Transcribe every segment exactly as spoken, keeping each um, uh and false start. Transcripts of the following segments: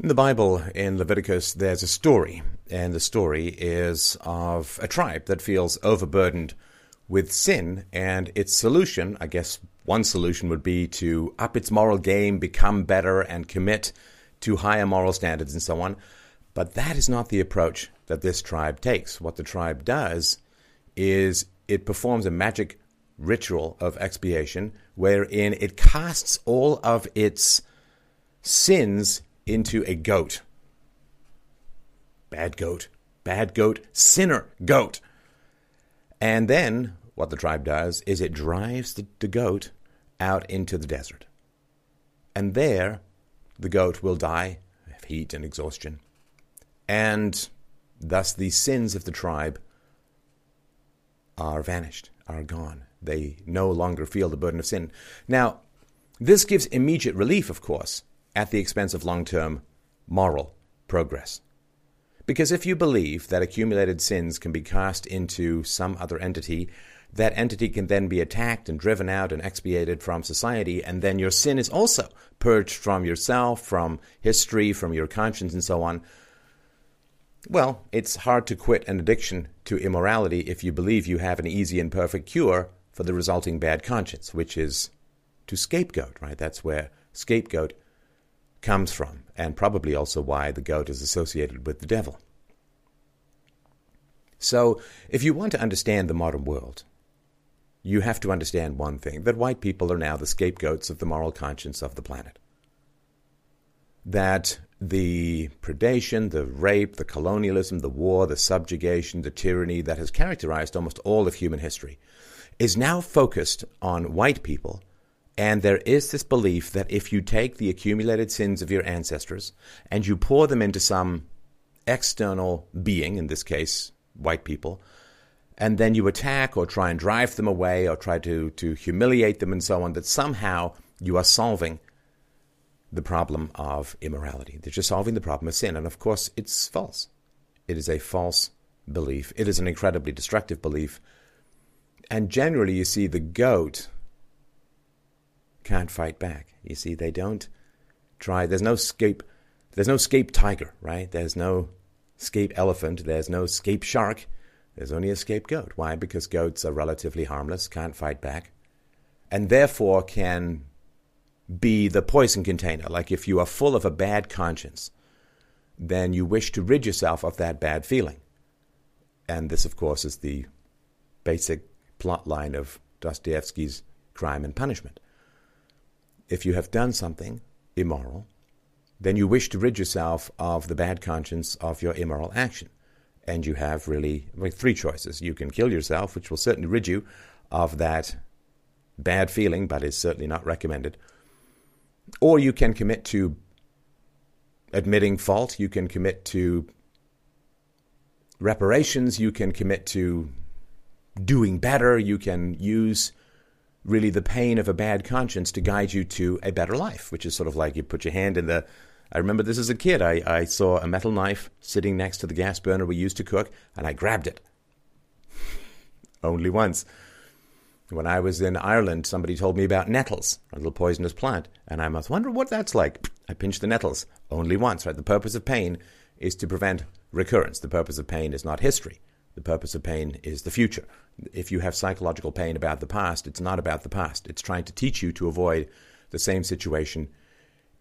In the Bible, in Leviticus, there's a story, and the story is of a tribe that feels overburdened with sin, and its solution, I guess one solution would be to up its moral game, become better, and commit to higher moral standards and so on. But that is not the approach that this tribe takes. What the tribe does is it performs a magic ritual of expiation wherein it casts all of its sins into a goat. Bad goat, bad goat, sinner goat. And then what the tribe does is it drives the, the goat out into the desert. And there the goat will die of heat and exhaustion. And thus the sins of the tribe are vanished, are gone. They no longer feel the burden of sin. Now, this gives immediate relief, of course, at the expense of long-term moral progress. Because if you believe that accumulated sins can be cast into some other entity, that entity can then be attacked and driven out and expiated from society, and then your sin is also purged from yourself, from history, from your conscience, and so on. Well, it's hard to quit an addiction to immorality if you believe you have an easy and perfect cure for the resulting bad conscience, which is to scapegoat, right? That's where scapegoat comes from, and probably also why the goat is associated with the devil. So, if you want to understand the modern world, you have to understand one thing, that white people are now the scapegoats of the moral conscience of the planet. That the predation, the rape, the colonialism, the war, the subjugation, the tyranny that has characterized almost all of human history is now focused on white people. And there is this belief that if you take the accumulated sins of your ancestors and you pour them into some external being, in this case, white people, and then you attack or try and drive them away or try to, to humiliate them and so on, that somehow you are solving the problem of immorality. That you're solving the problem of sin. And of course, it's false. It is a false belief. It is an incredibly destructive belief. And generally, you see the goat can't fight back. You see, they don't try. There's no scape. There's no scape tiger, right? There's no scape elephant. There's no scape shark. There's only a scapegoat. Why? Because goats are relatively harmless, can't fight back, and therefore can be the poison container. Like if you are full of a bad conscience, then you wish to rid yourself of that bad feeling. And this, of course, is the basic plot line of Dostoevsky's Crime and Punishment. If you have done something immoral, then you wish to rid yourself of the bad conscience of your immoral action. And you have really well, three choices. You can kill yourself, which will certainly rid you of that bad feeling, but is certainly not recommended. Or you can commit to admitting fault. You can commit to reparations. You can commit to doing better. You can use really the pain of a bad conscience to guide you to a better life, which is sort of like you put your hand in the... I remember this as a kid. I, I saw a metal knife sitting next to the gas burner we used to cook, and I grabbed it. Only once. When I was in Ireland, somebody told me about nettles, a little poisonous plant, and I must wonder what that's like. I pinched the nettles. Only once, right? The purpose of pain is to prevent recurrence. The purpose of pain is not history. The purpose of pain is the future. If you have psychological pain about the past, it's not about the past. It's trying to teach you to avoid the same situation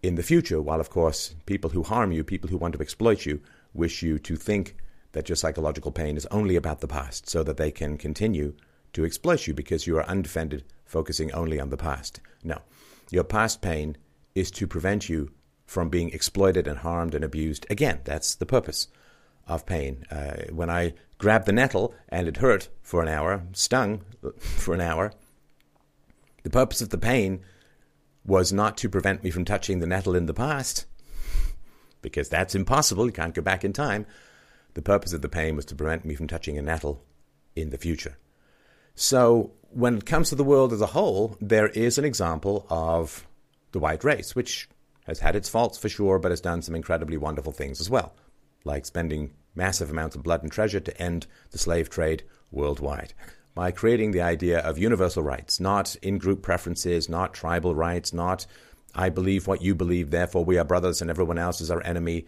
in the future, while, of course, people who harm you, people who want to exploit you, wish you to think that your psychological pain is only about the past so that they can continue to exploit you because you are undefended, focusing only on the past. No, your past pain is to prevent you from being exploited and harmed and abused again. That's the purpose of pain. Uh, when I grabbed the nettle and it hurt for an hour, stung for an hour, the purpose of the pain was not to prevent me from touching the nettle in the past, because that's impossible, you can't go back in time. The purpose of the pain was to prevent me from touching a nettle in the future. So when it comes to the world as a whole, there is an example of the white race, which has had its faults for sure, but has done some incredibly wonderful things as well, like spending massive amounts of blood and treasure to end the slave trade worldwide, by creating the idea of universal rights, not in-group preferences, not tribal rights, not I believe what you believe, therefore we are brothers and everyone else is our enemy.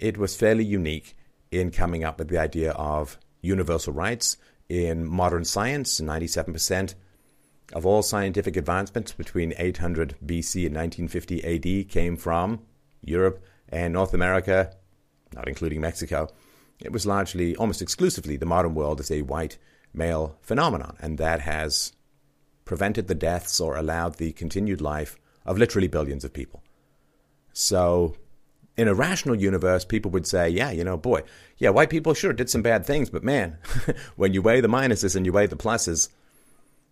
It was fairly unique in coming up with the idea of universal rights. In modern science, ninety-seven percent of all scientific advancements between eight hundred B C and nineteen fifty A D came from Europe and North America, not including Mexico. It was largely, almost exclusively, the modern world as a white male phenomenon, and that has prevented the deaths or allowed the continued life of literally billions of people. So in a rational universe, people would say, yeah, you know, boy, yeah, white people sure did some bad things, but man, when you weigh the minuses and you weigh the pluses,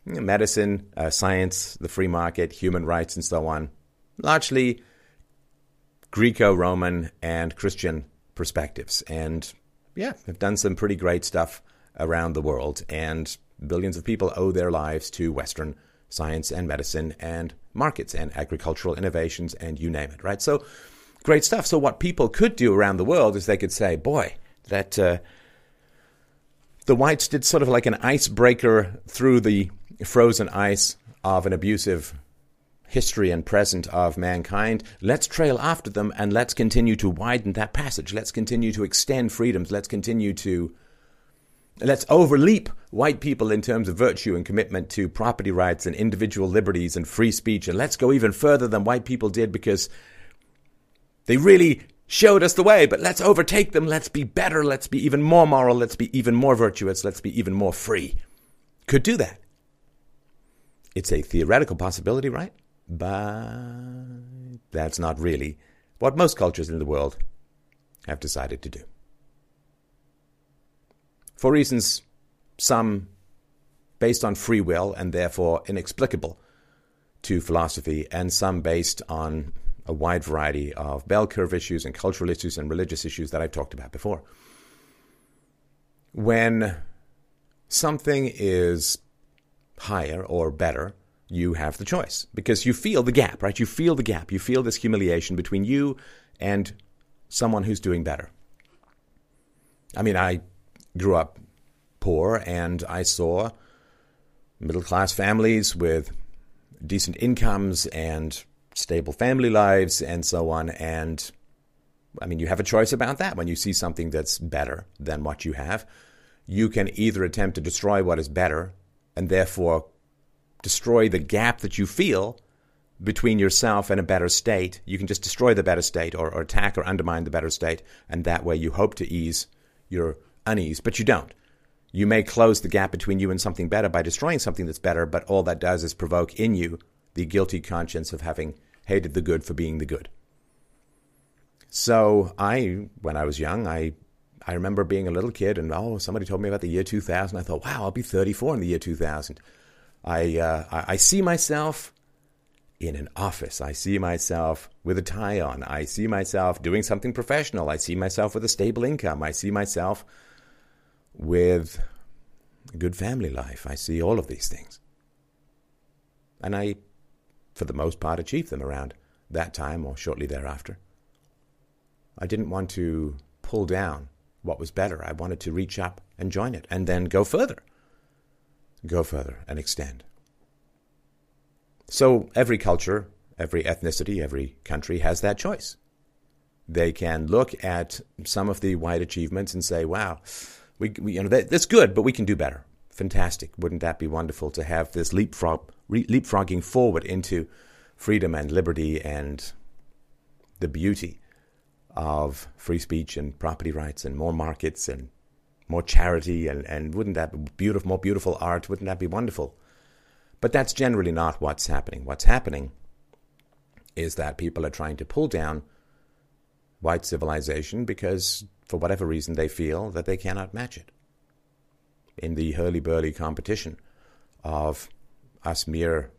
medicine, uh, science, the free market, human rights, and so on, largely Greco-Roman and Christian perspectives. And yeah, have done some pretty great stuff around the world. And billions of people owe their lives to Western science and medicine and markets and agricultural innovations and you name it, right? So great stuff. So what people could do around the world is they could say, boy, that uh, the whites did sort of like an icebreaker through the frozen ice of an abusive history and present of mankind. Let's trail after them and let's continue to widen that passage. Let's continue to extend freedoms. Let's continue to Let's overleap white people in terms of virtue and commitment to property rights and individual liberties and free speech. And let's go even further than white people did because they really showed us the way. But let's overtake them. Let's be better. Let's be even more moral. Let's be even more virtuous. Let's be even more free. Could do that. It's a theoretical possibility, right? But that's not really what most cultures in the world have decided to do. For reasons, some based on free will and therefore inexplicable to philosophy, and some based on a wide variety of bell curve issues and cultural issues and religious issues that I've talked about before. When something is higher or better, you have the choice because you feel the gap, right? You feel the gap. You feel this humiliation between you and someone who's doing better. I mean, I... grew up poor, and I saw middle-class families with decent incomes and stable family lives and so on. And, I mean, you have a choice about that. When you see something that's better than what you have, you can either attempt to destroy what is better and therefore destroy the gap that you feel between yourself and a better state. You can just destroy the better state or, or attack or undermine the better state, and that way you hope to ease your unease, but you don't. You may close the gap between you and something better by destroying something that's better, but all that does is provoke in you the guilty conscience of having hated the good for being the good. So I, when I was young, I I remember being a little kid and, oh, somebody told me about the year two thousand. I thought, wow, I'll be thirty-four in the year two thousand. I, uh, I, I see myself in an office. I see myself with a tie on. I see myself doing something professional. I see myself with a stable income. I see myself with a good family life. I see all of these things. And I, for the most part, achieved them around that time or shortly thereafter. I didn't want to pull down what was better. I wanted to reach up and join it and then go further. Go further and extend. So every culture, every ethnicity, every country has that choice. They can look at some of the white achievements and say, wow, We, we, you know, that, that's good, but we can do better. Fantastic. Wouldn't that be wonderful to have this leapfrog, re, leapfrogging forward into freedom and liberty and the beauty of free speech and property rights and more markets and more charity and, and wouldn't that be beautiful, more beautiful art? Wouldn't that be wonderful? But that's generally not what's happening. What's happening is that people are trying to pull down white civilization because for whatever reason they feel that they cannot match it. In the hurly-burly competition of us mere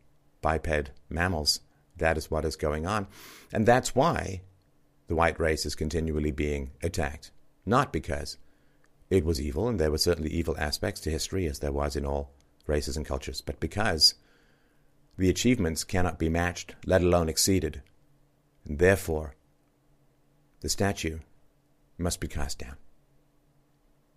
biped mammals, that is what is going on. And that's why the white race is continually being attacked. Not because it was evil, and there were certainly evil aspects to history as there was in all races and cultures, but because the achievements cannot be matched, let alone exceeded. And therefore, the statue must be cast down.